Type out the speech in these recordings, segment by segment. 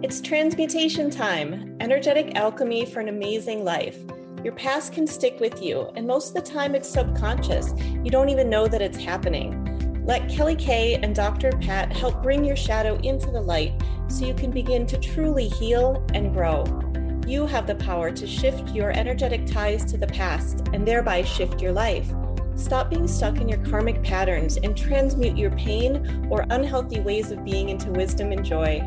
It's transmutation time, energetic alchemy for an amazing life. Your past can stick with you, and most of the time it's subconscious. You don't even know that it's happening. Let Kelly K and Dr. Pat help bring your shadow into the light so you can begin to truly heal and grow. You have the power to shift your energetic ties to the past and thereby shift your life. Stop being stuck in your karmic patterns and transmute your pain or unhealthy ways of being into wisdom and joy.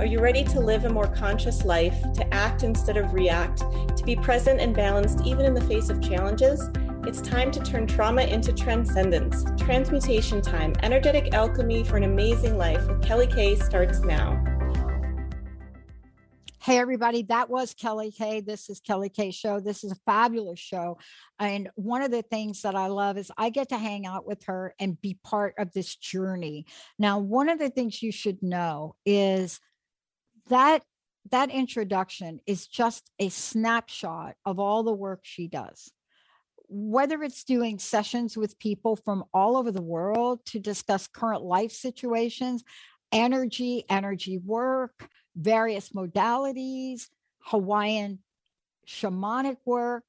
Are you ready to live a more conscious life, to act instead of react, to be present and balanced even in the face of challenges? It's time to turn trauma into transcendence. Transmutation time, energetic alchemy for an amazing life with Kelly K starts now. Hey, everybody, that was Kelly K. This is Kelly K Show. This is a fabulous show. And one of the things that I love is I get to hang out with her and be part of this journey. Now, one of the things you should know is that introduction is just a snapshot of all the work she does. Whether it's doing sessions with people from all over the world to discuss current life situations, energy work, various modalities, Hawaiian shamanic work,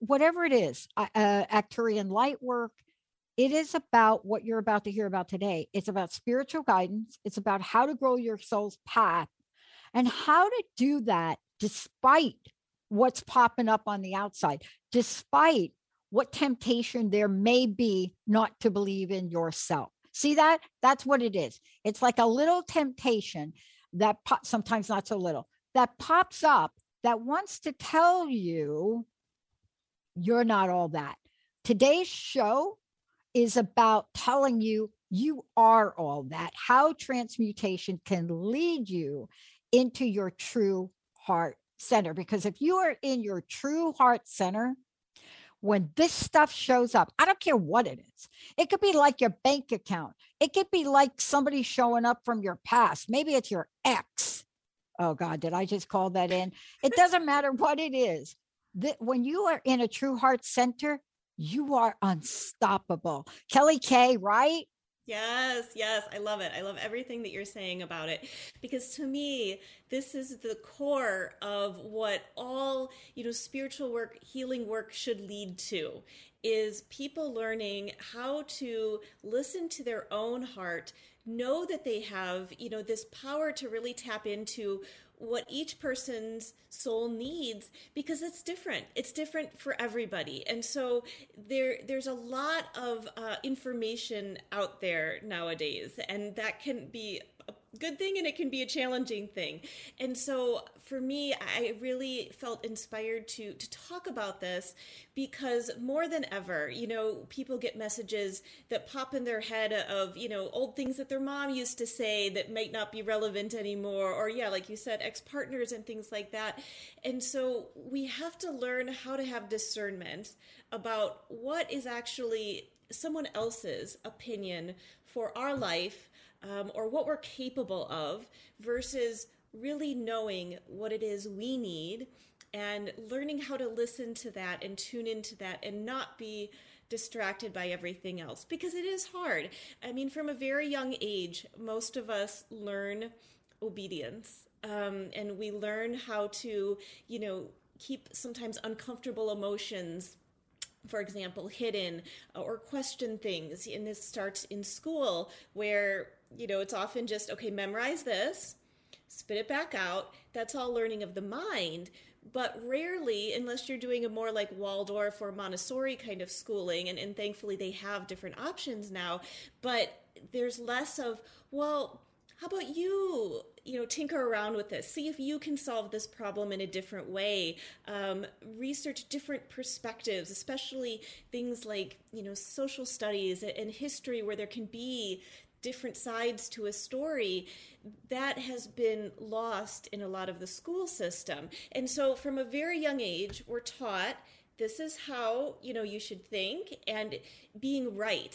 whatever it is, Arcturian light work, it is about what you're about to hear about today. It's about spiritual guidance. It's about how to grow your soul's path and how to do that despite what's popping up on the outside, despite what temptation there may be not to believe in yourself. See that? That's what it is. It's like a little temptation that sometimes not so little, that pops up that wants to tell you you're not all that. Today's show is about telling you you are all that, how transmutation can lead you into your true heart center. Because if you are in your true heart center, when this stuff shows up, I don't care what it is. It could be like your bank account. It could be like somebody showing up from your past. Maybe it's your ex. Oh God, did I just call that in? It doesn't matter what it is. When you are in a true heart center, you are unstoppable. Kelly K, right? Yes. I love it. I love everything that you're saying about it, because to me, this is the core of what all, spiritual work, healing work should lead to, is people learning how to listen to their own heart, know that they have, this power to really tap into what each person's soul needs, because it's different. It's different for everybody. And so there's a lot of information out there nowadays, and that can be a good thing and it can be a challenging thing. And so for me, I really felt inspired to talk about this, because more than ever, people get messages that pop in their head of, old things that their mom used to say that might not be relevant anymore, or like you said, ex-partners and things like that. And so we have to learn how to have discernment about what is actually someone else's opinion for our life, or what we're capable of, versus really knowing what it is we need and learning how to listen to that and tune into that and not be distracted by everything else, because it is hard. I mean, from a very young age, most of us learn obedience, and we learn how to, keep sometimes uncomfortable emotions, for example, hidden, or question things. And this starts in school, where, it's often just, okay, memorize this, spit it back out. That's all learning of the mind. But rarely, unless you're doing a more like Waldorf or Montessori kind of schooling, and thankfully they have different options now, but there's less of, well, how about you, tinker around with this, see if you can solve this problem in a different way, research different perspectives, especially things like, social studies and history, where there can be different sides to a story that has been lost in a lot of the school system. And so from a very young age, we're taught this is how, you should think, and being right,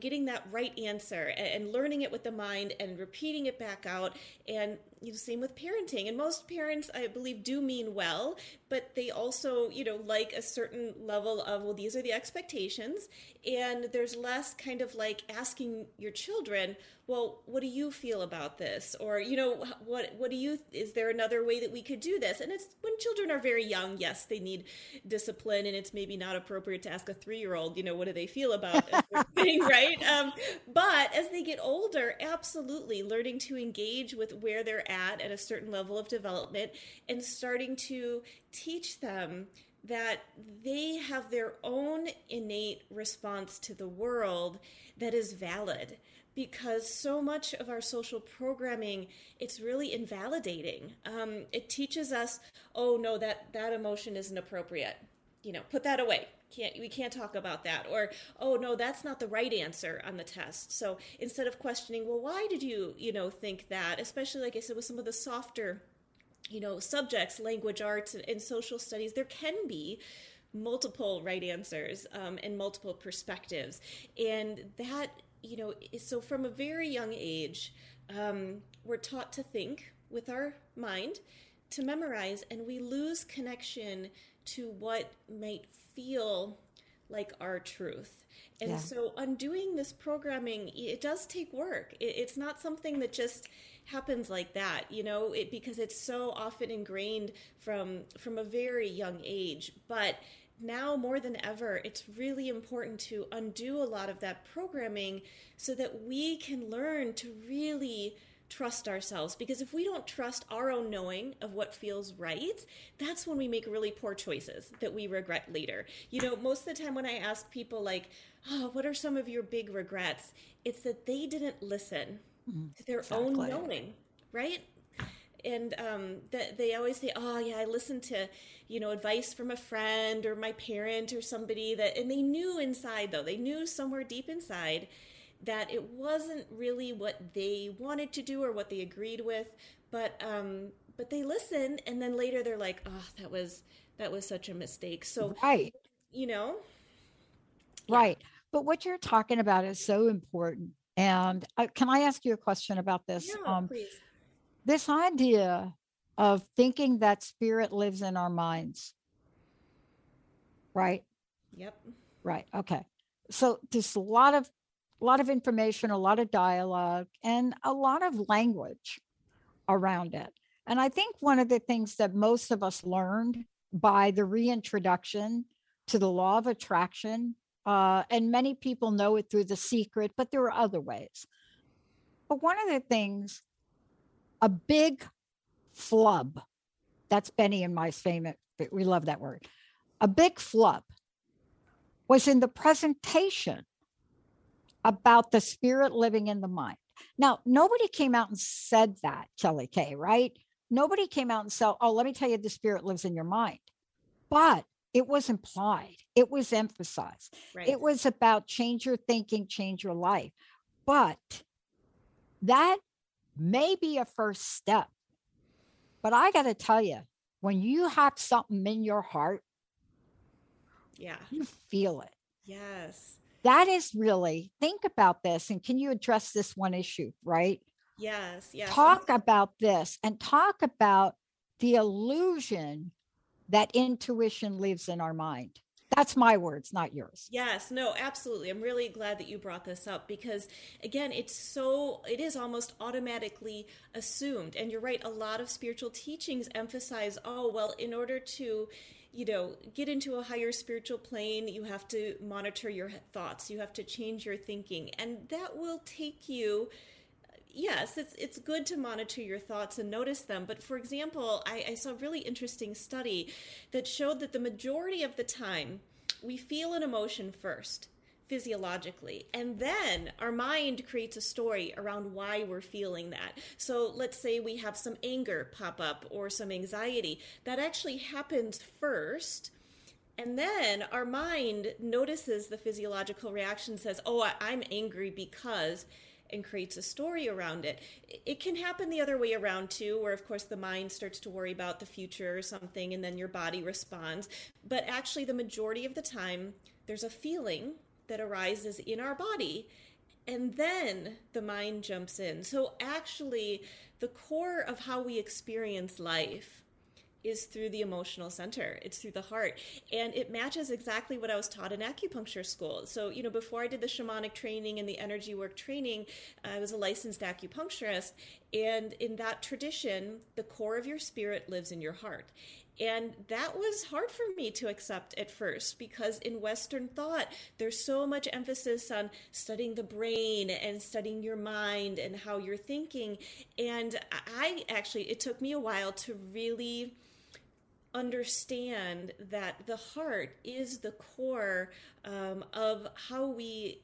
getting that right answer and learning it with the mind and repeating it back out and same with parenting. And most parents, I believe, do mean well, but they also, like a certain level of, well, these are the expectations. And there's less kind of like asking your children, well, what do you feel about this? Or, what do you, is there another way that we could do this? And it's when children are very young, yes, they need discipline. And it's maybe not appropriate to ask a 3-year-old, what do they feel about this thing, right? But as they get older, absolutely learning to engage with where they're at a certain level of development and starting to teach them that they have their own innate response to the world that is valid. Because so much of our social programming, it's really invalidating. It teaches us, oh no, that emotion isn't appropriate. Put that away. We can't talk about that. Or, oh no, that's not the right answer on the test. So instead of questioning, well, why did you think that? Especially, like I said, with some of the softer, subjects, language arts and social studies, there can be multiple right answers and multiple perspectives. And that, so from a very young age, we're taught to think with our mind, to memorize, and we lose connection to what might feel like our truth. And so undoing this programming, it does take work. It's not something that just happens like that, because it's so often ingrained from a very young age. But now more than ever, it's really important to undo a lot of that programming so that we can learn to really trust ourselves, because if we don't trust our own knowing of what feels right, that's when we make really poor choices that we regret later. Most of the time when I ask people like, oh, what are some of your big regrets? It's that they didn't listen to their own knowing, right? And that they always say, oh yeah, I listened to, advice from a friend or my parent or somebody that, and they knew inside though, they knew somewhere deep inside that it wasn't really what they wanted to do or what they agreed with, but they listened, and then later they're like, oh, that was such a mistake. So right, right. But what you're talking about is so important. And can I ask you a question about this? Yeah, please. This idea of thinking that spirit lives in our minds, right? Yep. Right. Okay. So there's a lot of information, a lot of dialogue, and a lot of language around it. And I think one of the things that most of us learned by the reintroduction to the law of attraction, and many people know it through The Secret, but there are other ways. But one of the things, a big flub, that's Benny and my famous, we love that word, a big flub was in the presentation about the spirit living in the mind. Now, nobody came out and said that, Kelly K, right? Nobody came out and said, oh, let me tell you, the spirit lives in your mind. But it was implied. It was emphasized. Right. It was about change your thinking, change your life. But that may be a first step. But I got to tell you, when you have something in your heart, you feel it. Yes. That is really, think about this, and can you address this one issue, right? Yes. Talk about this and talk about the illusion that intuition lives in our mind. That's my words, not yours. Yes, no, absolutely. I'm really glad that you brought this up because, again, it is almost automatically assumed. And you're right, a lot of spiritual teachings emphasize, oh, well, in order to get into a higher spiritual plane, you have to monitor your thoughts. You have to change your thinking. And that will take you, yes, it's good to monitor your thoughts and notice them. But for example, I saw a really interesting study that showed that the majority of the time we feel an emotion first, physiologically, and then our mind creates a story around why we're feeling that. So let's say we have some anger pop up or some anxiety. That actually happens first, and then our mind notices the physiological reaction, says, oh, I'm angry because, and creates a story around it. It can happen the other way around too, where of course the mind starts to worry about the future or something, and then your body responds. But actually the majority of the time, there's a feeling that arises in our body, And then the mind jumps in. So actually, the core of how we experience life is through the emotional center. It's through the heart. And it matches exactly what I was taught in acupuncture school. So, you know, before I did the shamanic training and the energy work training, I was a licensed acupuncturist. And in that tradition, the core of your spirit lives in your heart. And that was hard for me to accept at first, because in Western thought, there's so much emphasis on studying the brain and studying your mind and how you're thinking. And I actually, it took me a while to really understand that the heart is the core of how we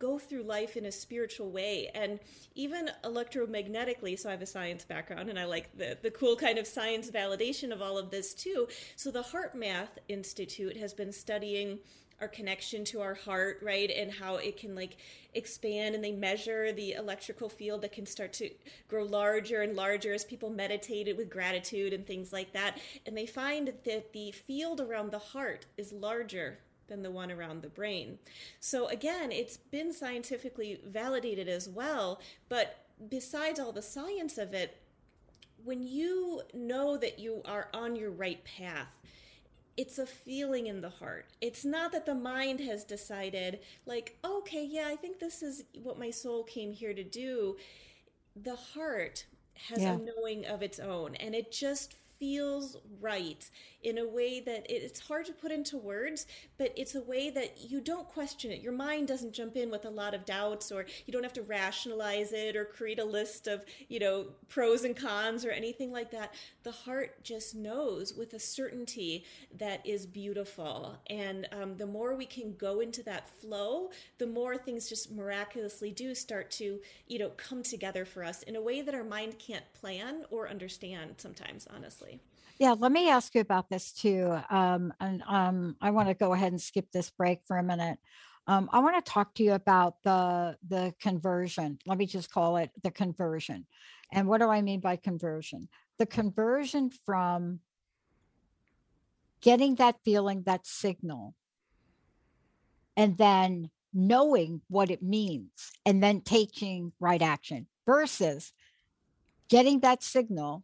go through life in a spiritual way, and even electromagnetically. So I have a science background, and I like the cool kind of science validation of all of this too. So the HeartMath Institute has been studying our connection to our heart, right? And how it can like expand, and they measure the electrical field that can start to grow larger and larger as people meditate it with gratitude and things like that. And they find that the field around the heart is larger than the one around the brain. So again, it's been scientifically validated as well. But besides all the science of it, when you know that you are on your right path, it's a feeling in the heart. It's not that the mind has decided, like, okay, yeah, I think this is what my soul came here to do. The heart has a knowing of its own, and it just feels right in a way that it's hard to put into words, but it's a way that you don't question it. Your mind doesn't jump in with a lot of doubts, or you don't have to rationalize it or create a list of, you know, pros and cons or anything like that. The heart just knows with a certainty that is beautiful. And the more we can go into that flow, the more things just miraculously do start to, you know, come together for us in a way that our mind can't plan or understand sometimes, honestly. Yeah, let me ask you about this too. I want to go ahead and skip this break for a minute. I want to talk to you about the conversion. Let me just call it the conversion. And what do I mean by conversion? The conversion from getting that feeling, that signal, and then knowing what it means, and then taking right action, versus getting that signal,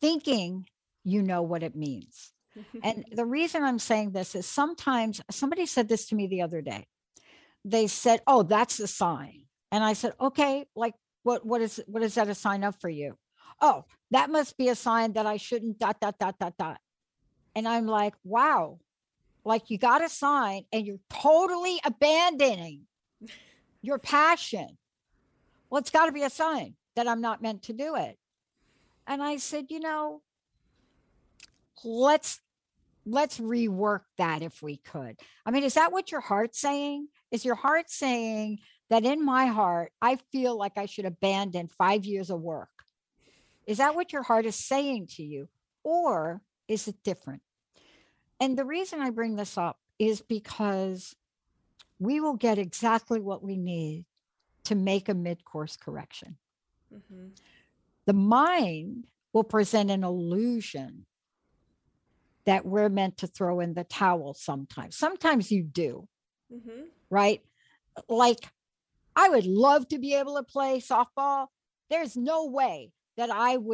thinking you know what it means. And the reason I'm saying this is sometimes, somebody said this to me the other day. They said, "Oh, that's the sign." And I said, "Okay, like what is that a sign of for you?" "Oh, that must be a sign that I shouldn't ... And I'm like, wow, like you got a sign and you're totally abandoning your passion. Well, it's got to be a sign that I'm not meant to do it. And I said, you know, let's rework that if we could. I mean, is that what your heart's saying? Is your heart saying that in my heart, I feel like I should abandon 5 years of work? Is that what your heart is saying to you? Or is it different? And the reason I bring this up is because we will get exactly what we need to make a mid-course correction. Mm-hmm. The mind will present an illusion that we're meant to throw in the towel sometimes. Sometimes you do, right? Like, I would love to be able to play softball. There's no way that I'm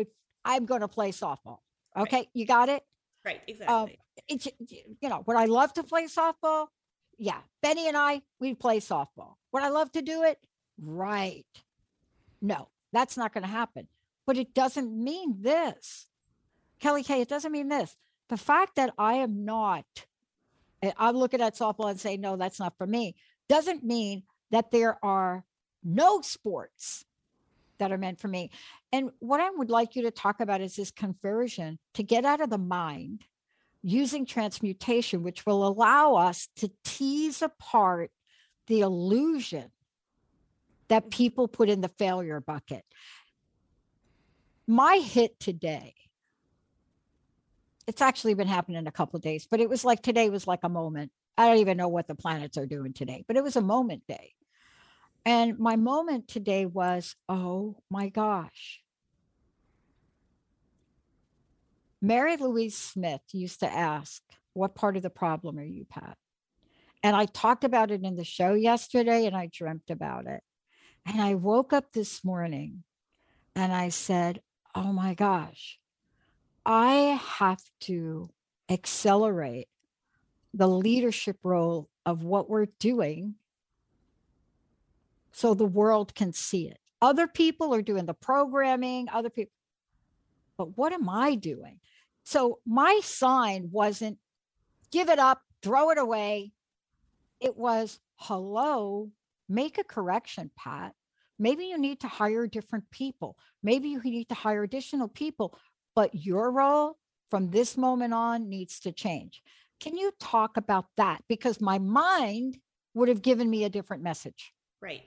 going to play softball. Okay, right. You got it? Right, exactly. It's, you know, would I love to play softball? Yeah, Benny and I, we play softball. Would I love to do it? Right. No, that's not going to happen. But it doesn't mean this. Kelly K, it doesn't mean this. The fact that I am not, I'm looking at softball and say, no, that's not for me, doesn't mean that there are no sports that are meant for me. And what I would like you to talk about is this conversion to get out of the mind using transmutation, which will allow us to tease apart the illusion that people put in the failure bucket. My hit today, it's actually been happening a couple of days, but it was like today was like a moment. I don't even know what the planets are doing today, but it was a moment day. And my moment today was, oh my gosh. Mary Louise Smith used to ask, what part of the problem are you, Pat? And I talked about it in the show yesterday, and I dreamt about it. And I woke up this morning and I said, oh my gosh, I have to accelerate the leadership role of what we're doing so the world can see it. Other people are doing the programming, other people, but what am I doing? So my sign wasn't give it up, throw it away. It was, hello, make a correction, Pat. Maybe you need to hire different people. Maybe you need to hire additional people, but your role from this moment on needs to change. Can you talk about that? Because my mind would have given me a different message. Right.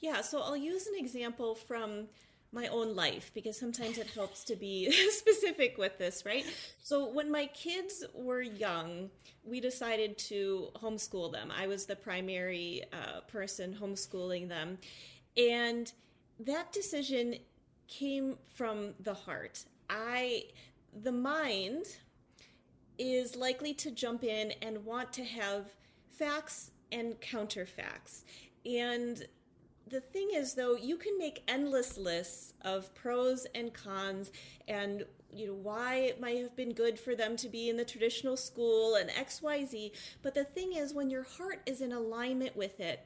Yeah. So I'll use an example from my own life, because sometimes it helps to be specific with this, right? So when my kids were young, we decided to homeschool them. I was the primary person homeschooling them. And that decision came from the heart. The mind is likely to jump in and want to have facts and counterfacts. And the thing is, though, you can make endless lists of pros and cons and, you know, why it might have been good for them to be in the traditional school and X, Y, Z. But the thing is, when your heart is in alignment with it,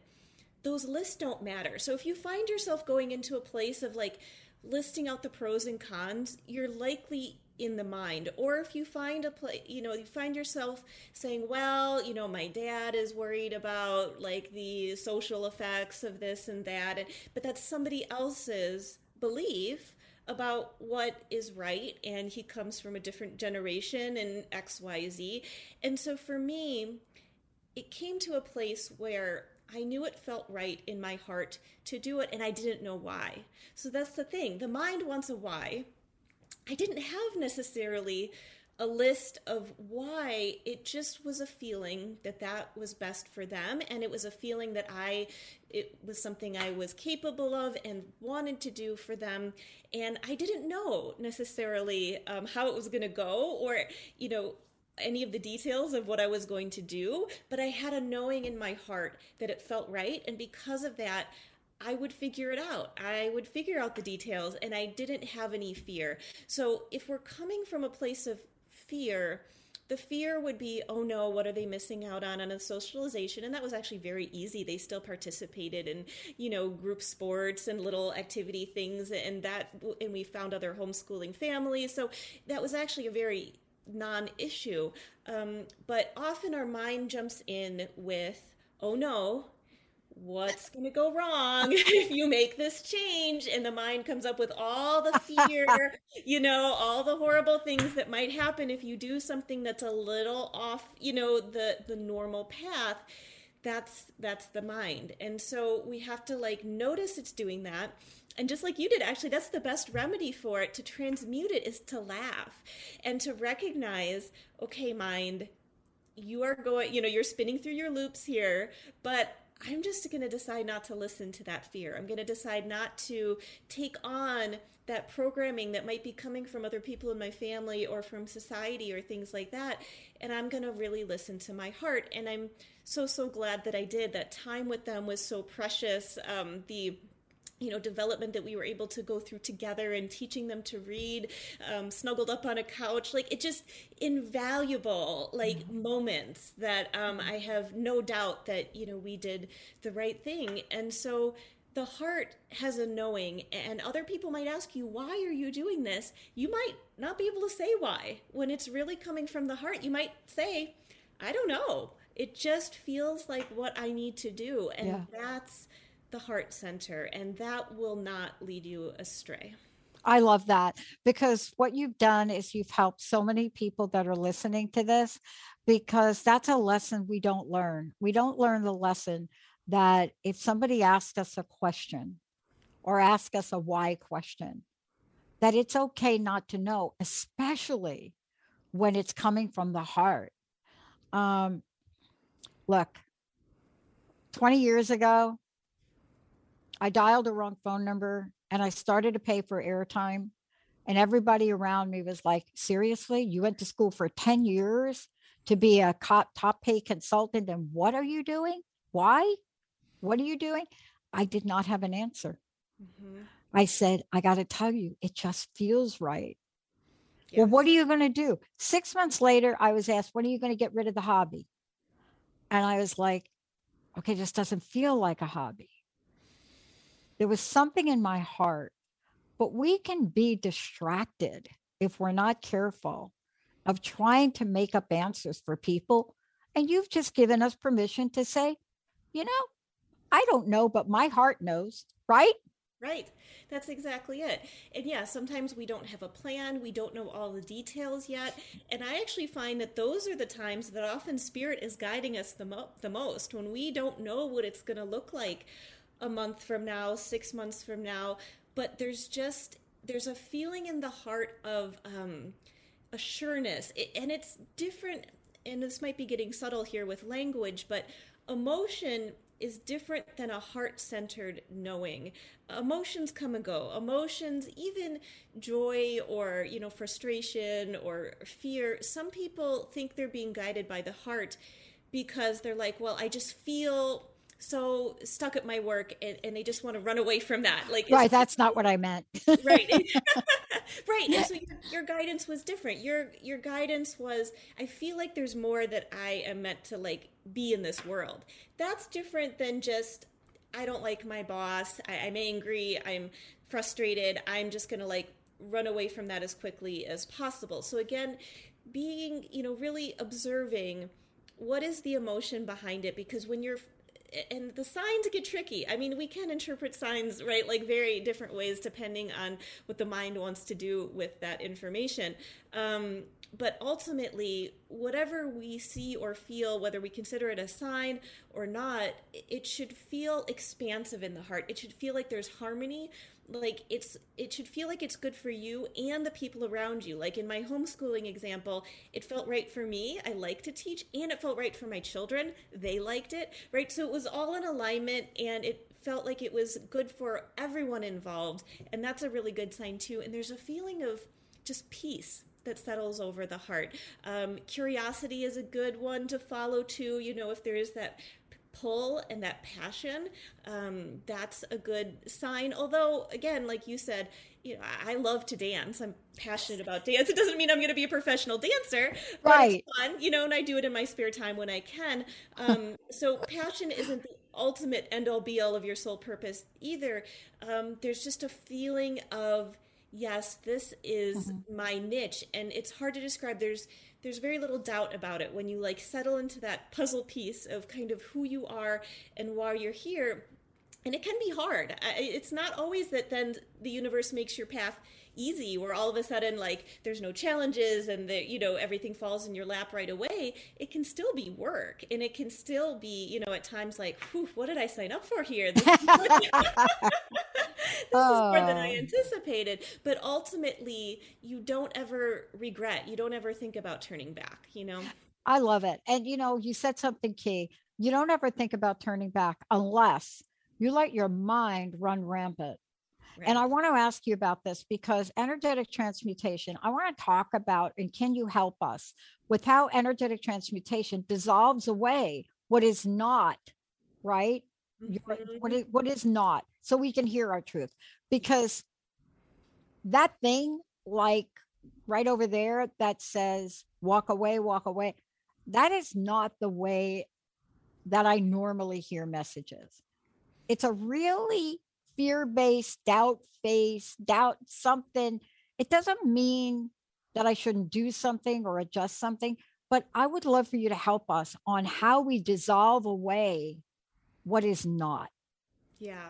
those lists don't matter. So if you find yourself going into a place of like listing out the pros and cons, you're likely in the mind. Or if you find a place, you know, you find yourself saying, well, you know, my dad is worried about like the social effects of this and that, but that's somebody else's belief about what is right, and he comes from a different generation and X, Y, Z. And so for me, it came to a place where I knew it felt right in my heart to do it, and I didn't know why. So that's the thing. The mind wants a why. I didn't have necessarily a list of why. It just was a feeling that that was best for them. And it was a feeling that it was something I was capable of and wanted to do for them. And I didn't know necessarily how it was going to go, or, you know, any of the details of what I was going to do. But I had a knowing in my heart that it felt right. And because of that, I would figure it out. I would figure out the details, and I didn't have any fear. So if we're coming from a place of fear, the fear would be, oh no, what are they missing out on a socialization? And that was actually very easy. They still participated in, you know, group sports and little activity things, and we found other homeschooling families. So that was actually a very non-issue. But often our mind jumps in with, oh no, what's going to go wrong if you make this change? And the mind comes up with all the fear, you know, all the horrible things that might happen if you do something that's a little off, you know, the normal path. That's the mind. And so we have to like notice it's doing that. And just like you did, actually, that's the best remedy for it, to transmute it, is to laugh and to recognize, okay, mind, you are going, you know, you're spinning through your loops here, but I'm just going to decide not to listen to that fear. I'm going to decide not to take on that programming that might be coming from other people in my family or from society or things like that. And I'm going to really listen to my heart. And I'm so, so glad that I did. That time with them was so precious. You know, development that we were able to go through together, and teaching them to read, snuggled up on a couch, like it just invaluable, like moments that I have no doubt that, you know, we did the right thing. And so the heart has a knowing, and other people might ask you, why are you doing this? You might not be able to say why. When it's really coming from the heart, you might say, I don't know. It just feels like what I need to do. And that's the heart center, and that will not lead you astray. I love that, because what you've done is you've helped so many people that are listening to this, because that's a lesson we don't learn. We don't learn the lesson that if somebody asks us a question or asks us a why question, that it's okay not to know, especially when it's coming from the heart. Look, 20 years ago, I dialed the wrong phone number and I started to pay for airtime, and everybody around me was like, seriously, you went to school for 10 years to be a top pay consultant. And what are you doing? Why? What are you doing? I did not have an answer. Mm-hmm. I said, I got to tell you, it just feels right. Yes. Well, what are you going to do? 6 months later, I was asked, when are you going to get rid of the hobby? And I was like, okay, this doesn't feel like a hobby. There was something in my heart, but we can be distracted if we're not careful of trying to make up answers for people. And you've just given us permission to say, you know, I don't know, but my heart knows, right? Right. That's exactly it. And yeah, sometimes we don't have a plan. We don't know all the details yet. And I actually find that those are the times that often spirit is guiding us the most, when we don't know what it's going to look like a month from now, 6 months from now. But there's a feeling in the heart of assuredness. And it's different. And this might be getting subtle here with language, but emotion is different than a heart-centered knowing. Emotions come and go. Emotions, even joy or, you know, frustration or fear. Some people think they're being guided by the heart because they're like, well, I just feel so stuck at my work, and they just want to run away from that. Like, right. That's not what I meant. Right. Right. And so your guidance was different. Your guidance was, I feel like there's more that I am meant to like be in this world. That's different than just, I don't like my boss. I'm angry. I'm frustrated. I'm just going to like run away from that as quickly as possible. So again, being, you know, really observing what is the emotion behind it? Because when you're, and the signs get tricky. I mean, we can interpret signs, right, like very different ways depending on what the mind wants to do with that information. But ultimately, whatever we see or feel, whether we consider it a sign or not, it should feel expansive in the heart. It should feel like there's harmony. Like it should feel like it's good for you and the people around you. Like in my homeschooling example, it felt right for me. I like to teach, and it felt right for my children. They liked it, right? So it was all in alignment, and it felt like it was good for everyone involved. And that's a really good sign too. And there's a feeling of just peace that settles over the heart. Curiosity is a good one to follow too. You know, if there is that pull and that passion, that's a good sign. Although, again, like you said, you know, I love to dance. I'm passionate about dance. It doesn't mean I'm going to be a professional dancer, but right, it's fun, you know, and I do it in my spare time when I can. So passion isn't the ultimate end all be all of your soul purpose either. There's just a feeling of, yes, this is my niche, and it's hard to describe. There's very little doubt about it when you like settle into that puzzle piece of kind of who you are and why you're here. And it can be hard. It's not always that then the universe makes your path easy, where all of a sudden like there's no challenges and the, you know, everything falls in your lap right away. It can still be work, and it can still be, you know, at times like, whew, what did I sign up for here? This is more than I anticipated. But ultimately, you don't ever regret. You don't ever think about turning back, you know? I love it. And, you know, you said something key. You don't ever think about turning back unless you let your mind run rampant. Right. And I want to ask you about this, because energetic transmutation, I want to talk about, and can you help us with how energetic transmutation dissolves away what is not, right? What is not, so we can hear our truth. Because that thing, like right over there that says, walk away, that is not the way that I normally hear messages. It's a really fear-based, doubt-based, doubt something. It doesn't mean that I shouldn't do something or adjust something, but I would love for you to help us on how we dissolve away what is not. Yeah.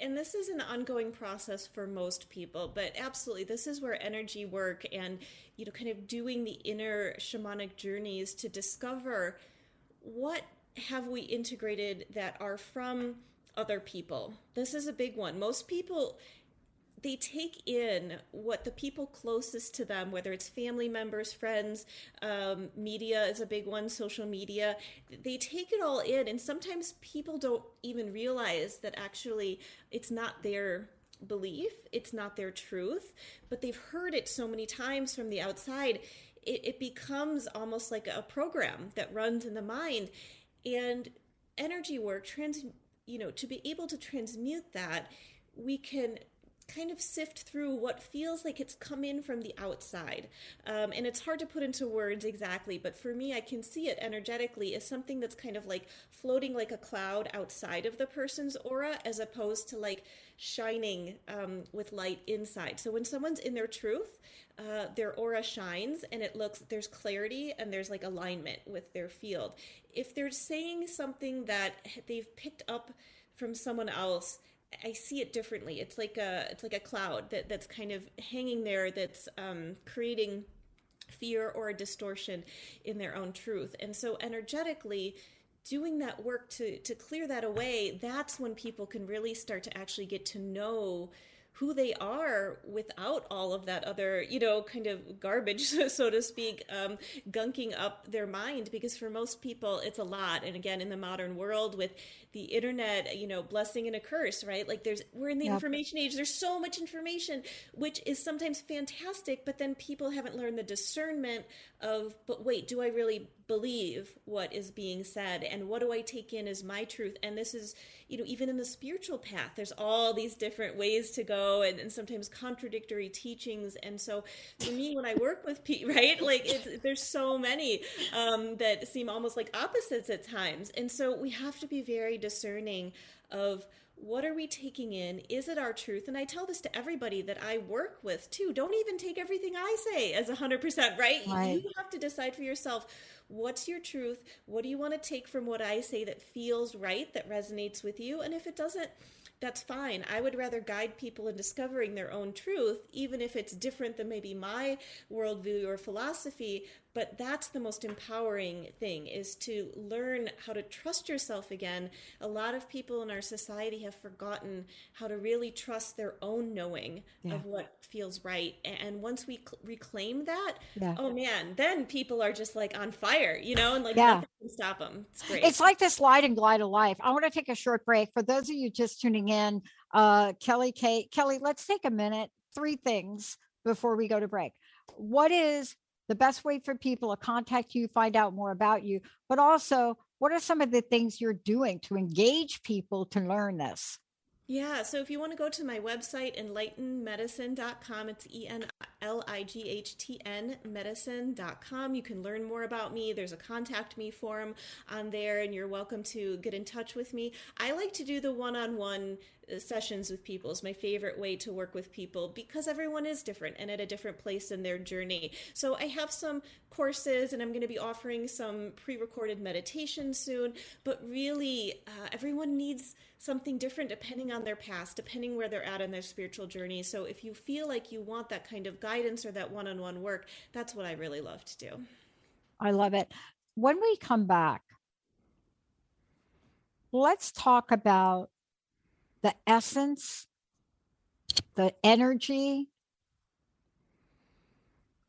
And this is an ongoing process for most people, but absolutely, this is where energy work and, you know, kind of doing the inner shamanic journeys to discover what have we integrated that are from other people. This is a big one. Most people, they take in what the people closest to them, whether it's family members, friends, media is a big one, social media, they take it all in. And sometimes people don't even realize that actually it's not their belief, it's not their truth, but they've heard it so many times from the outside. it becomes almost like a program that runs in the mind. And energy work, to be able to transmute that, we can kind of sift through what feels like it's come in from the outside. And it's hard to put into words exactly, but for me, I can see it energetically as something that's kind of like floating like a cloud outside of the person's aura, as opposed to like shining with light inside. So when someone's in their truth, their aura shines and it looks, there's clarity and there's like alignment with their field. If they're saying something that they've picked up from someone else, I see it differently. It's like a cloud that's kind of hanging there, that's creating fear or a distortion in their own truth. And so energetically doing that work to clear that away, that's when people can really start to actually get to know who they are without all of that other, kind of garbage, so to speak, gunking up their mind. Because for most people, it's a lot. And again, in the modern world with the internet, blessing and a curse, right? Like we're in the information age. There's so much information, which is sometimes fantastic, but then people haven't learned the discernment of, but wait, do I really believe what is being said? And what do I take in as my truth? And this is, even in the spiritual path, there's all these different ways to go. And sometimes contradictory teachings. And so for me, when I work with people, right, there's so many that seem almost like opposites at times. And so we have to be very discerning of what are we taking in? Is it our truth? And I tell this to everybody that I work with too. Don't even take everything I say as 100%, right? You have to decide for yourself, what's your truth? What do you want to take from what I say that feels right, that resonates with you? And if it doesn't, that's fine. I would rather guide people in discovering their own truth, even if it's different than maybe my worldview or philosophy. But that's the most empowering thing, is to learn how to trust yourself again. A lot of people in our society have forgotten how to really trust their own knowing of what feels right. And once we reclaim that, oh man, then people are just like on fire, and like nothing can stop them. It's great. It's like this light and glide of life. I want to take a short break. For those of you just tuning in, Kelly K. Kelly, let's take a minute, 3 things before we go to break. What is the best way for people to contact you, find out more about you, but also what are some of the things you're doing to engage people to learn this? Yeah. So if you want to go to my website, enlightenedmedicine.com, it's ENLIGHTN medicine.com. You can learn more about me. There's a contact me form on there, and you're welcome to get in touch with me. I like to do the one-on-one sessions with people. Is my favorite way to work with people, because everyone is different and at a different place in their journey. So I have some courses, and I'm going to be offering some pre-recorded meditation soon, but really everyone needs something different depending on their past, depending where they're at in their spiritual journey. So if you feel like you want that kind of guidance or that one-on-one work, that's what I really love to do. I love it. When we come back, let's talk about the essence, the energy,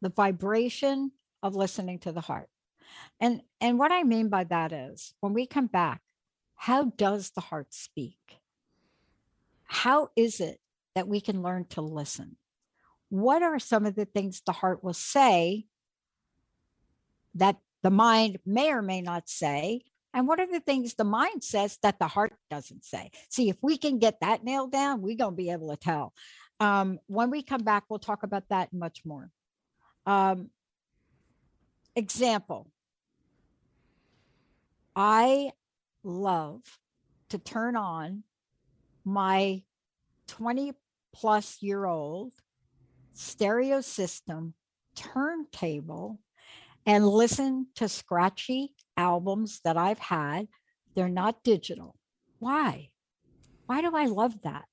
the vibration of listening to the heart. And what I mean by that is, when we come back, how does the heart speak? How is it that we can learn to listen? What are some of the things the heart will say that the mind may or may not say? And what are the things the mind says that the heart doesn't say? See, if we can get that nailed down, we're going to be able to tell. When we come back, we'll talk about that much more. Example. I love to turn on my 20-plus-year-old stereo system turntable and listen to scratchy albums that I've had. They're not digital. Why? Why do I love that?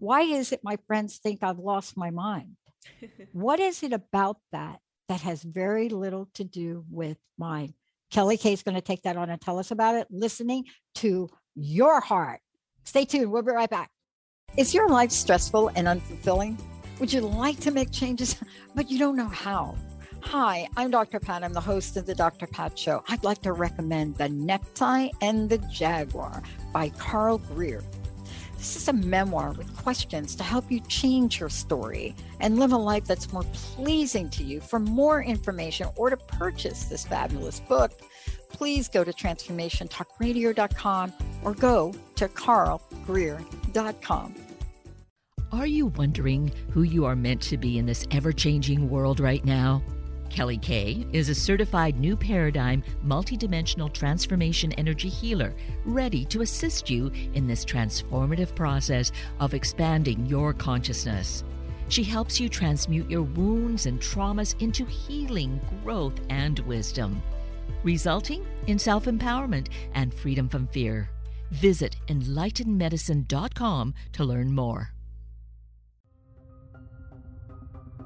Why is it my friends think I've lost my mind? What is it about that has very little to do with mine? Kelly K is going to take that on and tell us about it. Listening to your heart. Stay tuned. We'll be right back. Is your life stressful and unfulfilling? Would you like to make changes, but you don't know how? Hi, I'm Dr. Pat. I'm the host of the Dr. Pat Show. I'd like to recommend The Necktie and the Jaguar by Carl Greer. This is a memoir with questions to help you change your story and live a life that's more pleasing to you. For more information or to purchase this fabulous book, please go to TransformationTalkRadio.com or go to CarlGreer.com. Are you wondering who you are meant to be in this ever-changing world right now? Kelly K is a certified New Paradigm multidimensional transformation energy healer, ready to assist you in this transformative process of expanding your consciousness. She helps you transmute your wounds and traumas into healing, growth, and wisdom, resulting in self-empowerment and freedom from fear. Visit enlightenedmedicine.com to learn more.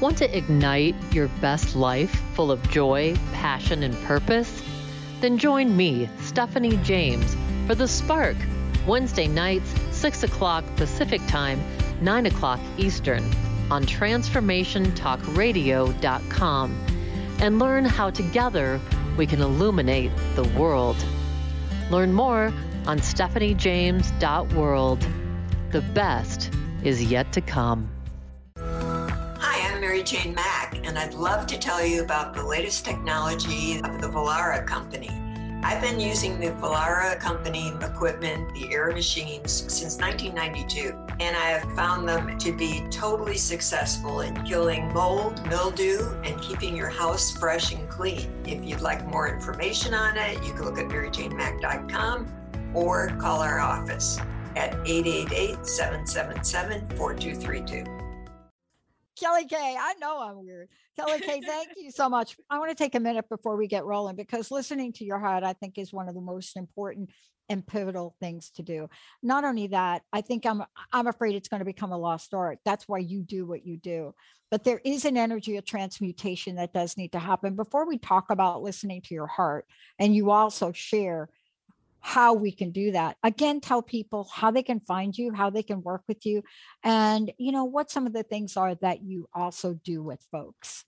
Want to ignite your best life full of joy, passion, and purpose? Then join me, Stephanie James, for The Spark, Wednesday nights, 6 o'clock Pacific Time, 9 o'clock Eastern, on TransformationTalkRadio.com, and learn how together we can illuminate the world. Learn more on StephanieJames.world. The best is yet to come. Mary Jane Mack, and I'd love to tell you about the latest technology of the Velara company. I've been using the Velara company equipment, the air machines, since 1992, and I have found them to be totally successful in killing mold, mildew, and keeping your house fresh and clean. If you'd like more information on it, you can look at MaryJaneMack.com or call our office at 888-777-4232. Kelly K, I know I'm weird. Kelly K, thank you so much. I want to take a minute before we get rolling, because listening to your heart, I think, is one of the most important and pivotal things to do. Not only that, I think I'm afraid it's going to become a lost art. That's why you do what you do. But there is an energy of transmutation that does need to happen. Before we talk about listening to your heart, and you also share how we can do that. Again, tell people how they can find you, how they can work with you, and what some of the things are that you also do with folks.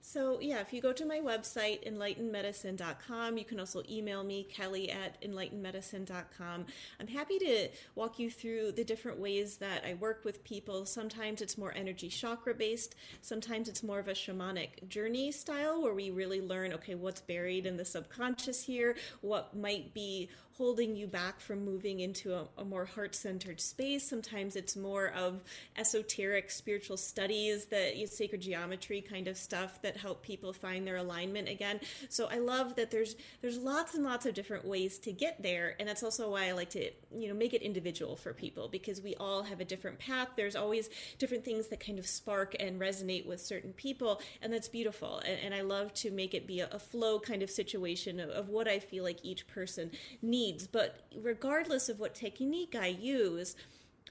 So yeah, if you go to my website, enlightenedmedicine.com, you can also email me, Kelly at enlightenedmedicine.com. I'm happy to walk you through the different ways that I work with people. Sometimes it's more energy chakra based. Sometimes it's more of a shamanic journey style where we really learn, okay, what's buried in the subconscious here, what might be holding you back from moving into a more heart-centered space. Sometimes it's more of esoteric spiritual studies, the sacred geometry kind of stuff that help people find their alignment again. So I love that there's lots and lots of different ways to get there. And that's also why I like to, make it individual for people, because we all have a different path. There's always different things that kind of spark and resonate with certain people. And that's beautiful. And I love to make it be a flow kind of situation of what I feel like each person needs. But regardless of what technique I use,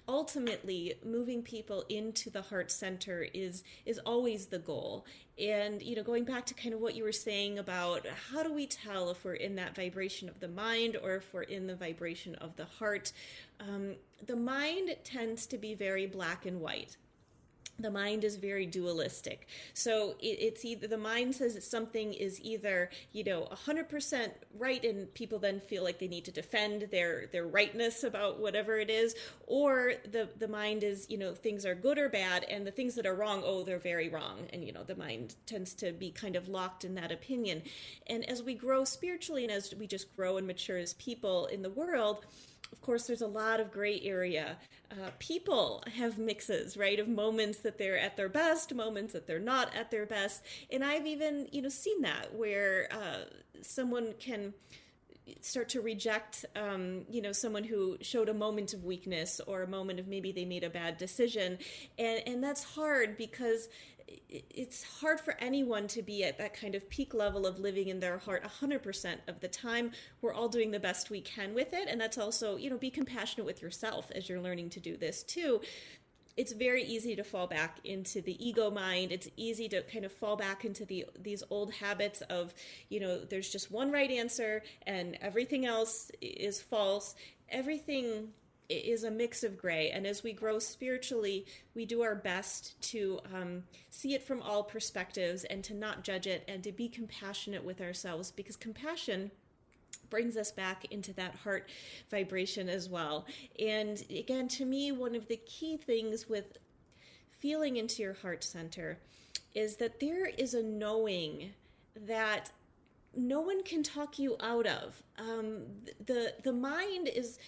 ultimately moving people into the heart center is always the goal. And, going back to kind of what you were saying about how do we tell if we're in that vibration of the mind or if we're in the vibration of the heart, the mind tends to be very black and white. The mind is very dualistic. So it's either the mind says that something is either, 100% right, and people then feel like they need to defend their rightness about whatever it is, or the mind is, things are good or bad, and the things that are wrong, they're very wrong. And, the mind tends to be kind of locked in that opinion. And as we grow spiritually and as we just grow and mature as people in the world, Of course, there's a lot of gray area. People have mixes, right, of moments that they're at their best, moments that they're not at their best. And I've even, seen that where someone can start to reject, someone who showed a moment of weakness or a moment of maybe they made a bad decision. And that's hard because it's hard for anyone to be at that kind of peak level of living in their heart 100% of the time. We're all doing the best we can with it. And that's also, be compassionate with yourself as you're learning to do this too. It's very easy to fall back into the ego mind. It's easy to kind of fall back into these old habits of, there's just one right answer and everything else is false. Everything is a mix of gray. And as we grow spiritually, we do our best to see it from all perspectives and to not judge it and to be compassionate with ourselves, because compassion brings us back into that heart vibration as well. And again, to me, one of the key things with feeling into your heart center is that there is a knowing that no one can talk you out of. The mind is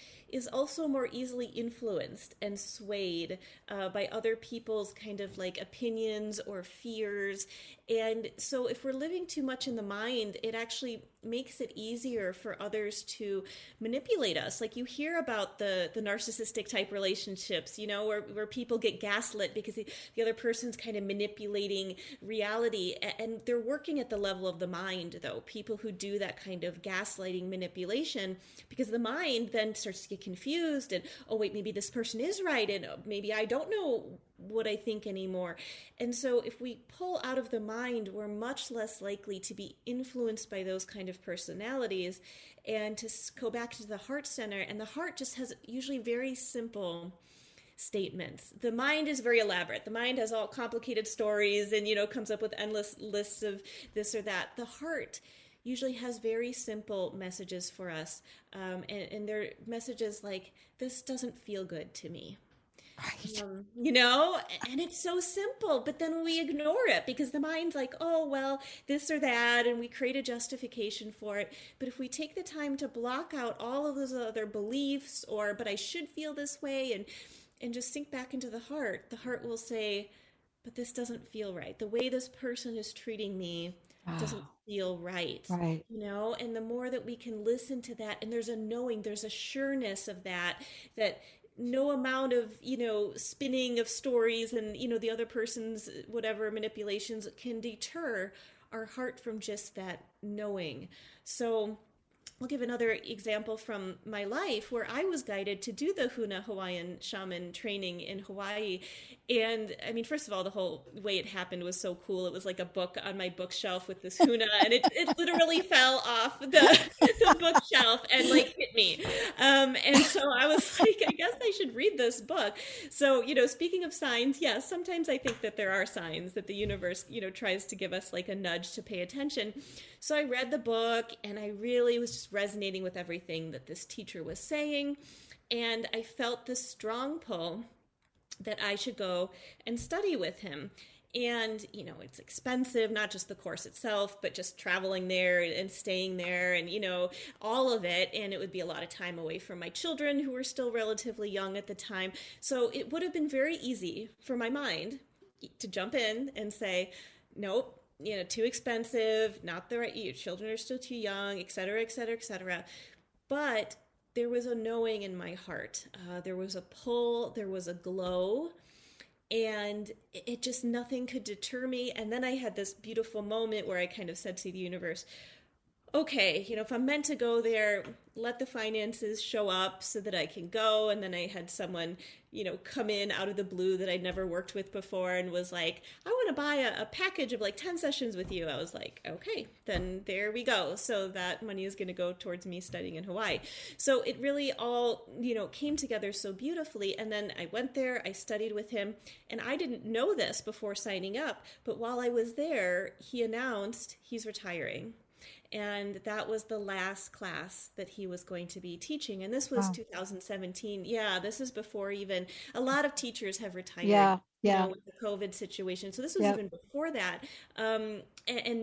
also more easily influenced and swayed by other people's kind of like opinions or fears. And so if we're living too much in the mind, it actually makes it easier for others to manipulate us. Like you hear about the narcissistic type relationships, where people get gaslit because the other person's kind of manipulating reality. And they're working at the level of the mind, though, people who do that kind of gaslighting manipulation, because the mind then starts to get confused and, oh, wait, maybe this person is right. And maybe I don't know what I think anymore. And so if we pull out of the mind, we're much less likely to be influenced by those kind of personalities and to go back to the heart center. And the heart just has usually very simple statements. The mind is very elaborate. The mind has all complicated stories and, comes up with endless lists of this or that. The heart usually has very simple messages for us. And they're messages like, this doesn't feel good to me. Right. And it's so simple, but then we ignore it because the mind's like, oh, well, this or that, and we create a justification for it. But if we take the time to block out all of those other beliefs or, but I should feel this way, and just sink back into the heart will say, but this doesn't feel right. The way this person is treating me doesn't feel right, and the more that we can listen to that, and there's a knowing, there's a sureness of that no amount of, spinning of stories and, the other person's whatever manipulations can deter our heart from just that knowing. So I'll give another example from my life where I was guided to do the Huna Hawaiian shaman training in Hawaii. And I mean, first of all, the whole way it happened was so cool. It was like a book on my bookshelf with this Huna, and it literally fell off the bookshelf and like hit me. And so I was like, I guess I should read this book. So, speaking of signs, yes, sometimes I think that there are signs that the universe, tries to give us like a nudge to pay attention. So I read the book and I really was just resonating with everything that this teacher was saying, and I felt this strong pull that I should go and study with him. And it's expensive, not just the course itself, but just traveling there and staying there and all of it, and it would be a lot of time away from my children, who were still relatively young at the time. So it would have been very easy for my mind to jump in and say, nope, too expensive, not the right, your children are still too young, et cetera, et cetera, et cetera. But there was a knowing in my heart. There was a pull, there was a glow, and it just, nothing could deter me. And then I had this beautiful moment where I kind of said to the universe, okay, if I'm meant to go there, let the finances show up so that I can go. And then I had someone, come in out of the blue that I'd never worked with before and was like, I want to buy a package of like 10 sessions with you. I was like, okay, then there we go. So that money is going to go towards me studying in Hawaii. So it really all, came together so beautifully. And then I went there, I studied with him, and I didn't know this before signing up, but while I was there, he announced he's retiring. And that was the last class that he was going to be teaching. And this was 2017. Yeah, this is before even a lot of teachers have retired. Yeah, yeah, you know, with the COVID situation. So this was even before that. And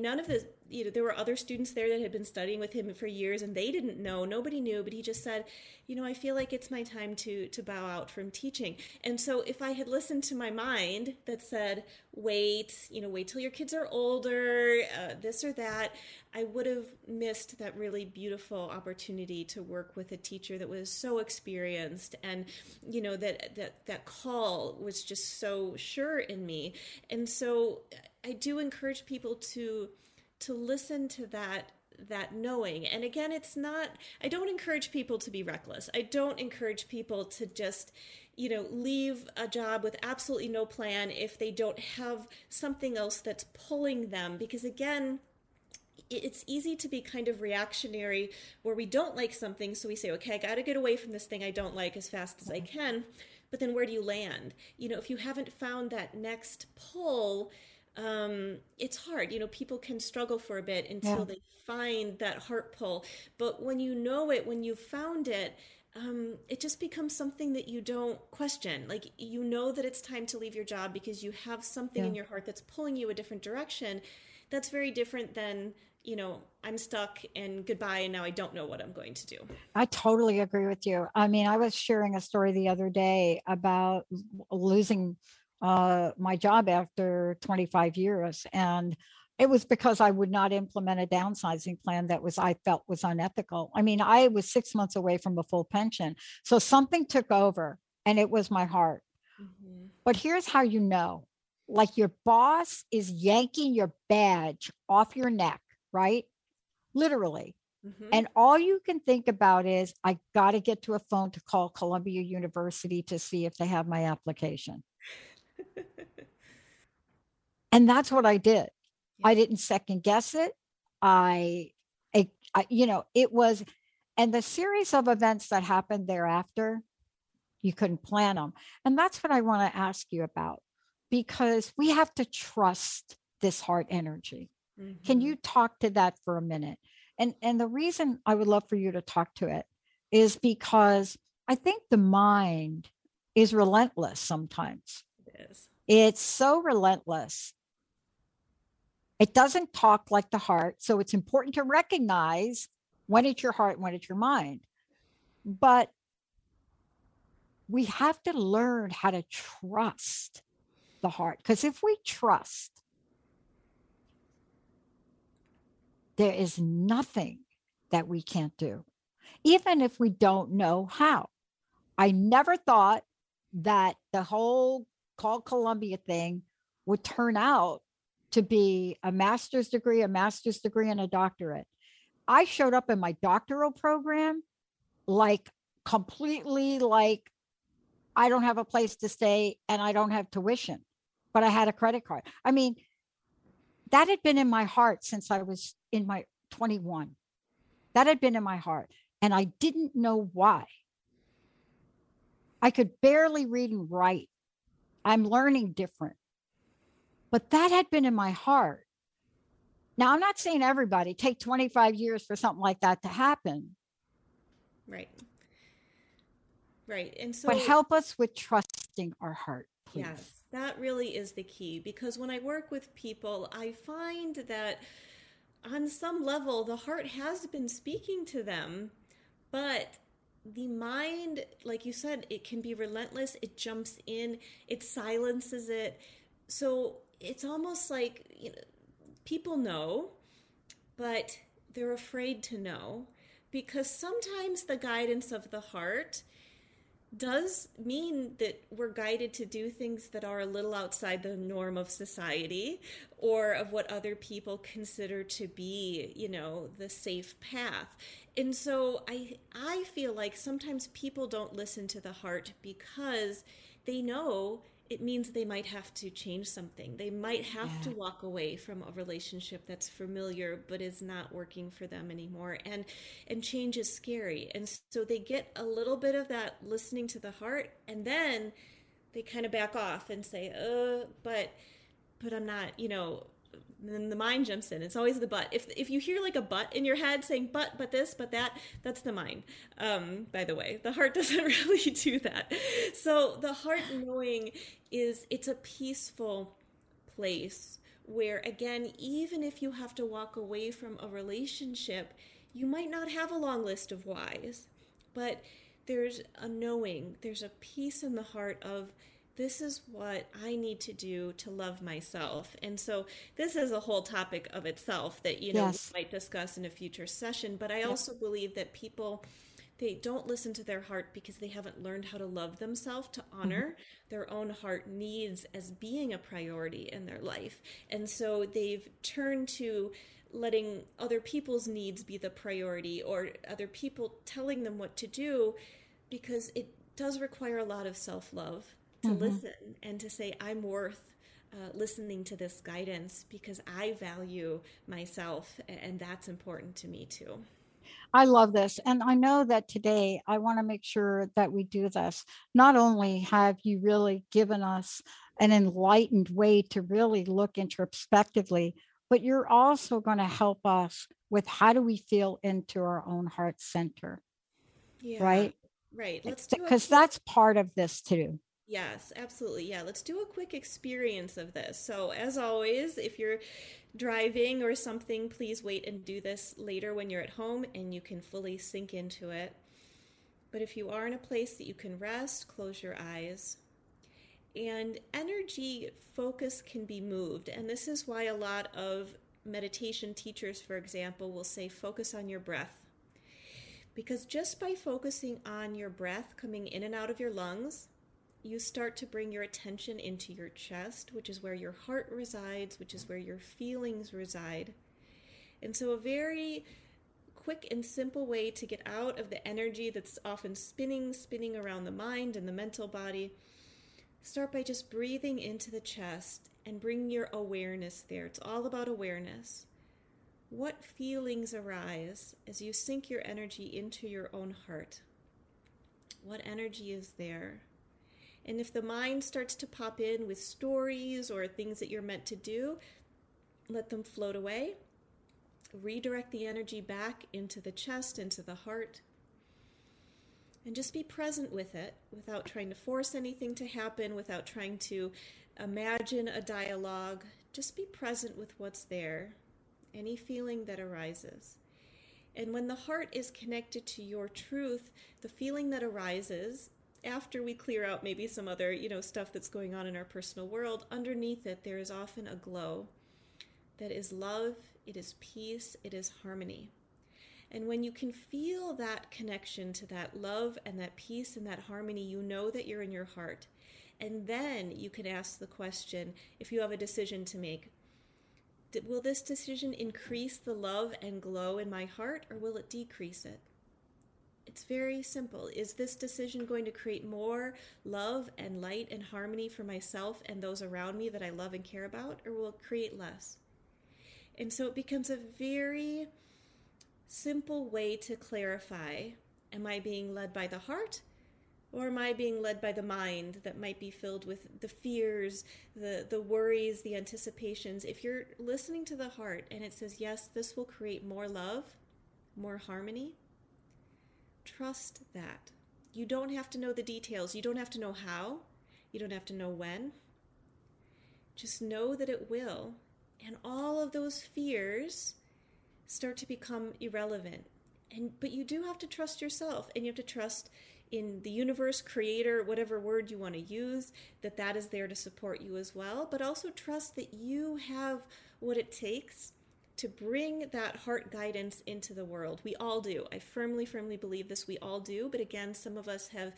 none of the, you know, there were other students there that had been studying with him for years, and they didn't know, nobody knew, but he just said, you know, I feel like it's my time to bow out from teaching. And so if I had listened to my mind that said, wait till your kids are older, this or that, I would have missed that really beautiful opportunity to work with a teacher that was so experienced, and, you know, that call was just so sure in me. And so I do encourage people to listen to that knowing. And again, it's not, I don't encourage people to be reckless. I don't encourage people to just, you know, leave a job with absolutely no plan if they don't have something else that's pulling them. Because again, it's easy to be kind of reactionary where we don't like something. So we say, okay, I got to get away from this thing I don't like as fast as I can. But then where do you land? You know, if you haven't found that next pull, it's hard. You know, people can struggle for a bit until they find that heart pull. But when you know it, when you've found it, it just becomes something that you don't question. Like, you know that it's time to leave your job because you have something in your heart that's pulling you a different direction. That's very different than, you know, I'm stuck and goodbye, and now I don't know what I'm going to do. I totally agree with you. I mean, I was sharing a story the other day about losing my job after 25 years. And it was because I would not implement a downsizing plan that I felt was unethical. I mean, I was 6 months away from a full pension. So something took over, and it was my heart. Mm-hmm. But here's how you know, like, your boss is yanking your badge off your neck, right? Literally. Mm-hmm. And all you can think about is, I got to get to a phone to call Columbia University to see if they have my application. And that's what I did. Yeah. I didn't second guess it. It was, and the series of events that happened thereafter, you couldn't plan them. And that's what I want to ask you about, because we have to trust this heart energy. Mm-hmm. Can you talk to that for a minute? And the reason I would love for you to talk to it is because I think the mind is relentless sometimes. It is. It's so relentless. It doesn't talk like the heart. So it's important to recognize when it's your heart, when it's your mind. But we have to learn how to trust the heart. Because if we trust, there is nothing that we can't do, even if we don't know how. I never thought that the whole Call Columbia thing would turn out to be a master's degree, and a doctorate. I showed up in my doctoral program like completely like I don't have a place to stay and I don't have tuition, but I had a credit card. I mean, that had been in my heart since I was in my 21. That had been in my heart, and I didn't know why. I could barely read and write. I'm learning different. But that had been in my heart. Now, I'm not saying everybody take 25 years for something like that to happen. Right. Right. And so, but help us with trusting our heart, please. Yes, that really is the key, because when I work with people, I find that on some level, the heart has been speaking to them, but the mind, like you said, it can be relentless. It jumps in, it silences it. So it's almost like, you know, people know, but they're afraid to know, because sometimes the guidance of the heart does mean that we're guided to do things that are a little outside the norm of society or of what other people consider to be, you know, the safe path. And so I feel like sometimes people don't listen to the heart because they know it means they might have to change something. They might have to walk away from a relationship that's familiar but is not working for them anymore. And change is scary. And so they get a little bit of that listening to the heart, and then they kind of back off and say, but I'm not, you know, then the mind jumps in. It's always the but. If you hear like a but in your head saying but this, but that, that's the mind. By the way, the heart doesn't really do that. So the heart knowing is, it's a peaceful place where, again, even if you have to walk away from a relationship, you might not have a long list of whys, but there's a knowing, there's a peace in the heart of, this is what I need to do to love myself. And so this is a whole topic of itself that, you know, we might discuss in a future session. But I also believe that people, they don't listen to their heart because they haven't learned how to love themselves, to honor their own heart needs as being a priority in their life. And so they've turned to letting other people's needs be the priority, or other people telling them what to do, because it does require a lot of self-love to listen and to say, I'm worth listening to this guidance because I value myself, and that's important to me too. I love this. And I know that today I want to make sure that we do this. Not only have you really given us an enlightened way to really look introspectively, but you're also going to help us with how do we feel into our own heart center, right? Right. Let's do it, because that's part of this too. Yes, absolutely. Yeah, let's do a quick experience of this. So as always, if you're driving or something, please wait and do this later when you're at home and you can fully sink into it. But if you are in a place that you can rest, close your eyes. And energy focus can be moved. And this is why a lot of meditation teachers, for example, will say focus on your breath. Because just by focusing on your breath coming in and out of your lungs, you start to bring your attention into your chest, which is where your heart resides, which is where your feelings reside. And so a very quick and simple way to get out of the energy that's often spinning around the mind and the mental body, start by just breathing into the chest and bring your awareness there. It's all about awareness. What feelings arise as you sink your energy into your own heart? What energy is there? And if the mind starts to pop in with stories or things that you're meant to do, let them float away. Redirect the energy back into the chest, into the heart. And just be present with it without trying to force anything to happen, without trying to imagine a dialogue. Just be present with what's there, any feeling that arises. And when the heart is connected to your truth, the feeling that arises, after we clear out maybe some other, stuff that's going on in our personal world, underneath it, there is often a glow that is love, it is peace, it is harmony. And when you can feel that connection to that love and that peace and that harmony, you know that you're in your heart. And then you can ask the question, if you have a decision to make, will this decision increase the love and glow in my heart, or will it decrease it? It's very simple. Is this decision going to create more love and light and harmony for myself and those around me that I love and care about, or will it create less? And so it becomes a very simple way to clarify, am I being led by the heart, or am I being led by the mind that might be filled with the fears, the worries, the anticipations? If you're listening to the heart and it says, yes, this will create more love, more harmony, trust that. You don't have to know the details. You don't have to know how. You don't have to know when. Just know that it will. And all of those fears start to become irrelevant. But you do have to trust yourself, and you have to trust in the universe, creator, whatever word you want to use, that is there to support you as well. But also trust that you have what it takes to bring that heart guidance into the world. We all do. I firmly believe this. We all do. But again, some of us have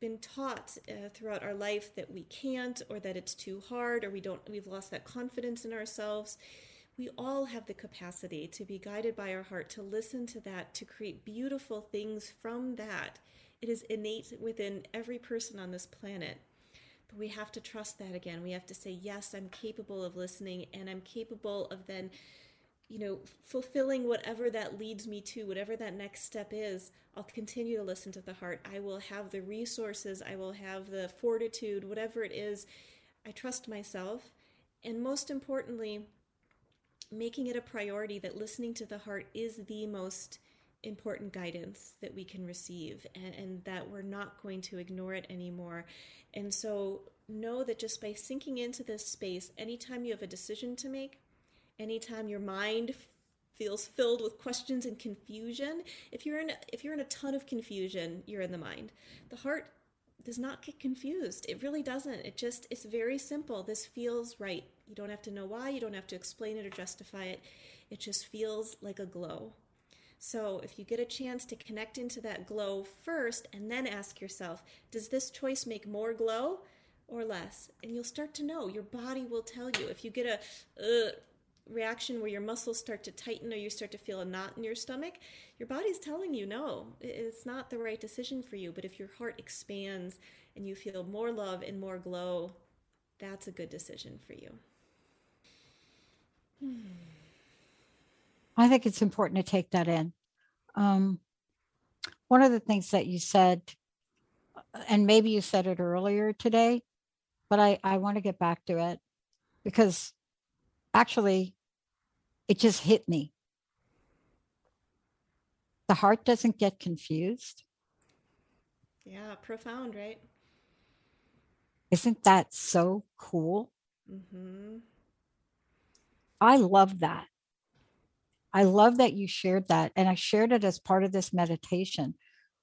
been taught throughout our life that we can't, or that it's too hard, or we've lost that confidence in ourselves. We all have the capacity to be guided by our heart, to listen to that, to create beautiful things from that. It is innate within every person on this planet. We have to trust that again. We have to say, yes, I'm capable of listening, and I'm capable of then fulfilling whatever that leads me to, whatever that next step is. I'll continue to listen to the heart. I will have the resources. I will have the fortitude, whatever it is. I trust myself. And most importantly, making it a priority that listening to the heart is the most important guidance that we can receive, and that we're not going to ignore it anymore. And so know that just by sinking into this space, anytime you have a decision to make, anytime your mind feels filled with questions and confusion, if you're in a ton of confusion, you're in the mind. The heart does not get confused. It really doesn't. It's very simple. This feels right. You don't have to know why. You don't have to explain it or justify it. It just feels like a glow. So if you get a chance to connect into that glow first and then ask yourself, does this choice make more glow or less? And you'll start to know. Your body will tell you. If you get a reaction where your muscles start to tighten or you start to feel a knot in your stomach, your body's telling you, no, it's not the right decision for you. But if your heart expands and you feel more love and more glow, that's a good decision for you. I think it's important to take that in. One of the things that you said, and maybe you said it earlier today, but I want to get back to it because actually it just hit me. The heart doesn't get confused. Yeah, profound, right? Isn't that so cool? Mm-hmm. I love that. I love that you shared that. And I shared it as part of this meditation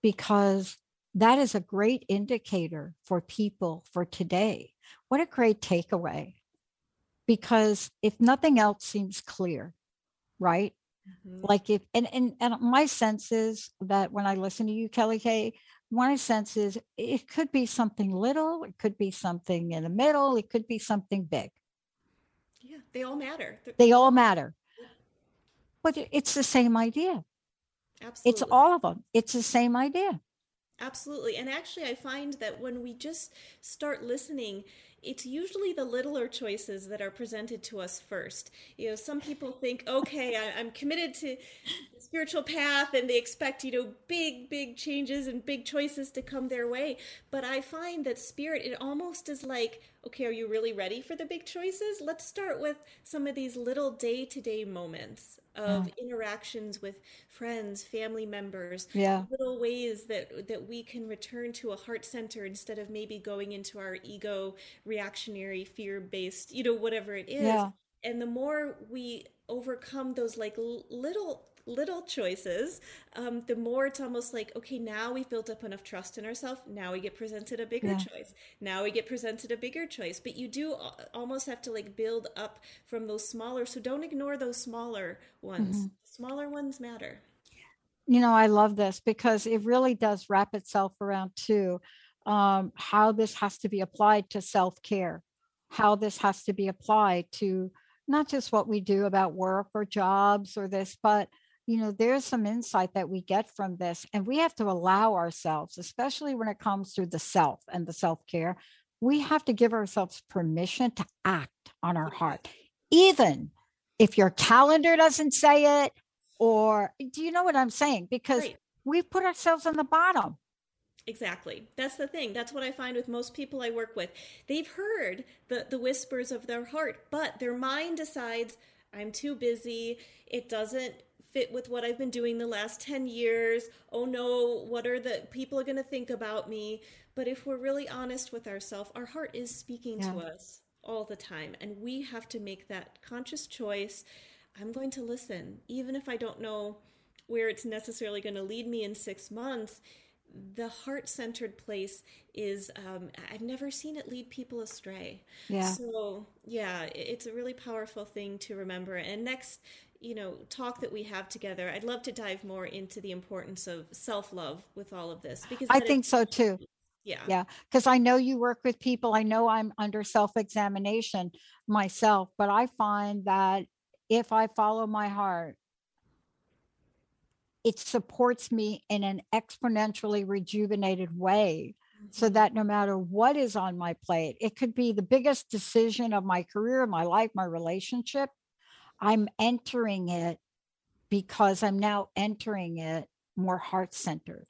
because that is a great indicator for people for today. What a great takeaway. Because if nothing else seems clear, right? Mm-hmm. Like if, and my sense is that when I listen to you, Kelly K, my sense is it could be something little, it could be something in the middle, it could be something big. Yeah, they all matter. They all matter. But it's the same idea. Absolutely. It's all of them. It's the same idea. Absolutely. And actually, I find that when we just start listening, it's usually the littler choices that are presented to us first. You know, some people think, okay, I'm committed to the spiritual path, and they expect, you know, big, big changes and big choices to come their way. But I find that spirit, it almost is like, okay, are you really ready for the big choices? Let's start with some of these little day-to-day moments of interactions with friends, family members, little ways that we can return to a heart center instead of maybe going into our ego, reactionary, fear-based, you know, whatever it is. Yeah. And the more we overcome those like little choices, the more it's almost like, okay, now we've built up enough trust in ourselves. Now we get presented a bigger choice. Now we get presented a bigger choice. But you do almost have to like build up from those smaller. So don't ignore those smaller ones. Mm-hmm. Smaller ones matter. You know, I love this because it really does wrap itself around to how this has to be applied to self-care, how this has to be applied to not just what we do about work or jobs or this, but you know, there's some insight that we get from this, and we have to allow ourselves, especially when it comes to the self and the self-care, we have to give ourselves permission to act on our heart, even if your calendar doesn't say it, or do you know what I'm saying? Because we put ourselves on the bottom. Exactly. That's the thing. That's what I find with most people I work with. They've heard the whispers of their heart, but their mind decides, I'm too busy. It doesn't fit with what I've been doing the last 10 years. Oh no, what are the people are going to think about me? But if we're really honest with ourselves, our heart is speaking to us all the time. And we have to make that conscious choice. I'm going to listen, even if I don't know where it's necessarily going to lead me in 6 months. The heart-centered place is, I've never seen it lead people astray. Yeah. So yeah, it's a really powerful thing to remember. And next, you know, talk that we have together, I'd love to dive more into the importance of self-love with all of this. Because I think so too. Yeah. Yeah. Because I know you work with people. I know I'm under self-examination myself, but I find that if I follow my heart, it supports me in an exponentially rejuvenated way so that no matter what is on my plate, it could be the biggest decision of my career, my life, my relationship. I'm entering it because I'm now entering it more heart-centered.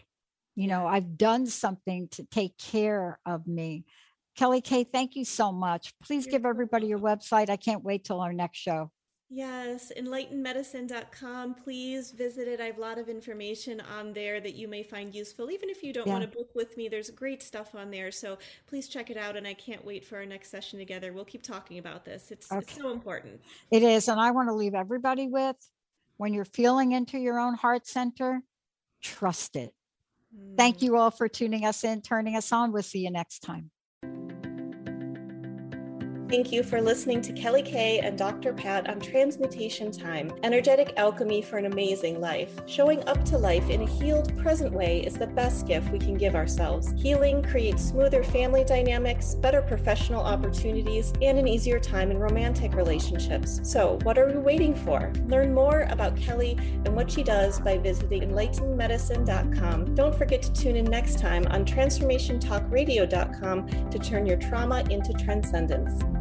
You know, I've done something to take care of me. Kelly K, thank you so much. Please give everybody your website. I can't wait till our next show. Yes, enlightenedmedicine.com. Please visit it. I have a lot of information on there that you may find useful. Even if you don't want to book with me, there's great stuff on there. So please check it out. And I can't wait for our next session together. We'll keep talking about this. It's so important. It is. And I want to leave everybody with, when you're feeling into your own heart center, trust it. Mm. Thank you all for tuning us in, turning us on. We'll see you next time. Thank you for listening to Kelly K and Dr. Pat on Transmutation Time, energetic alchemy for an amazing life. Showing up to life in a healed, present way is the best gift we can give ourselves. Healing creates smoother family dynamics, better professional opportunities, and an easier time in romantic relationships. So what are we waiting for? Learn more about Kelly and what she does by visiting enlightenedmedicine.com. Don't forget to tune in next time on TransformationTalkRadio.com to turn your trauma into transcendence.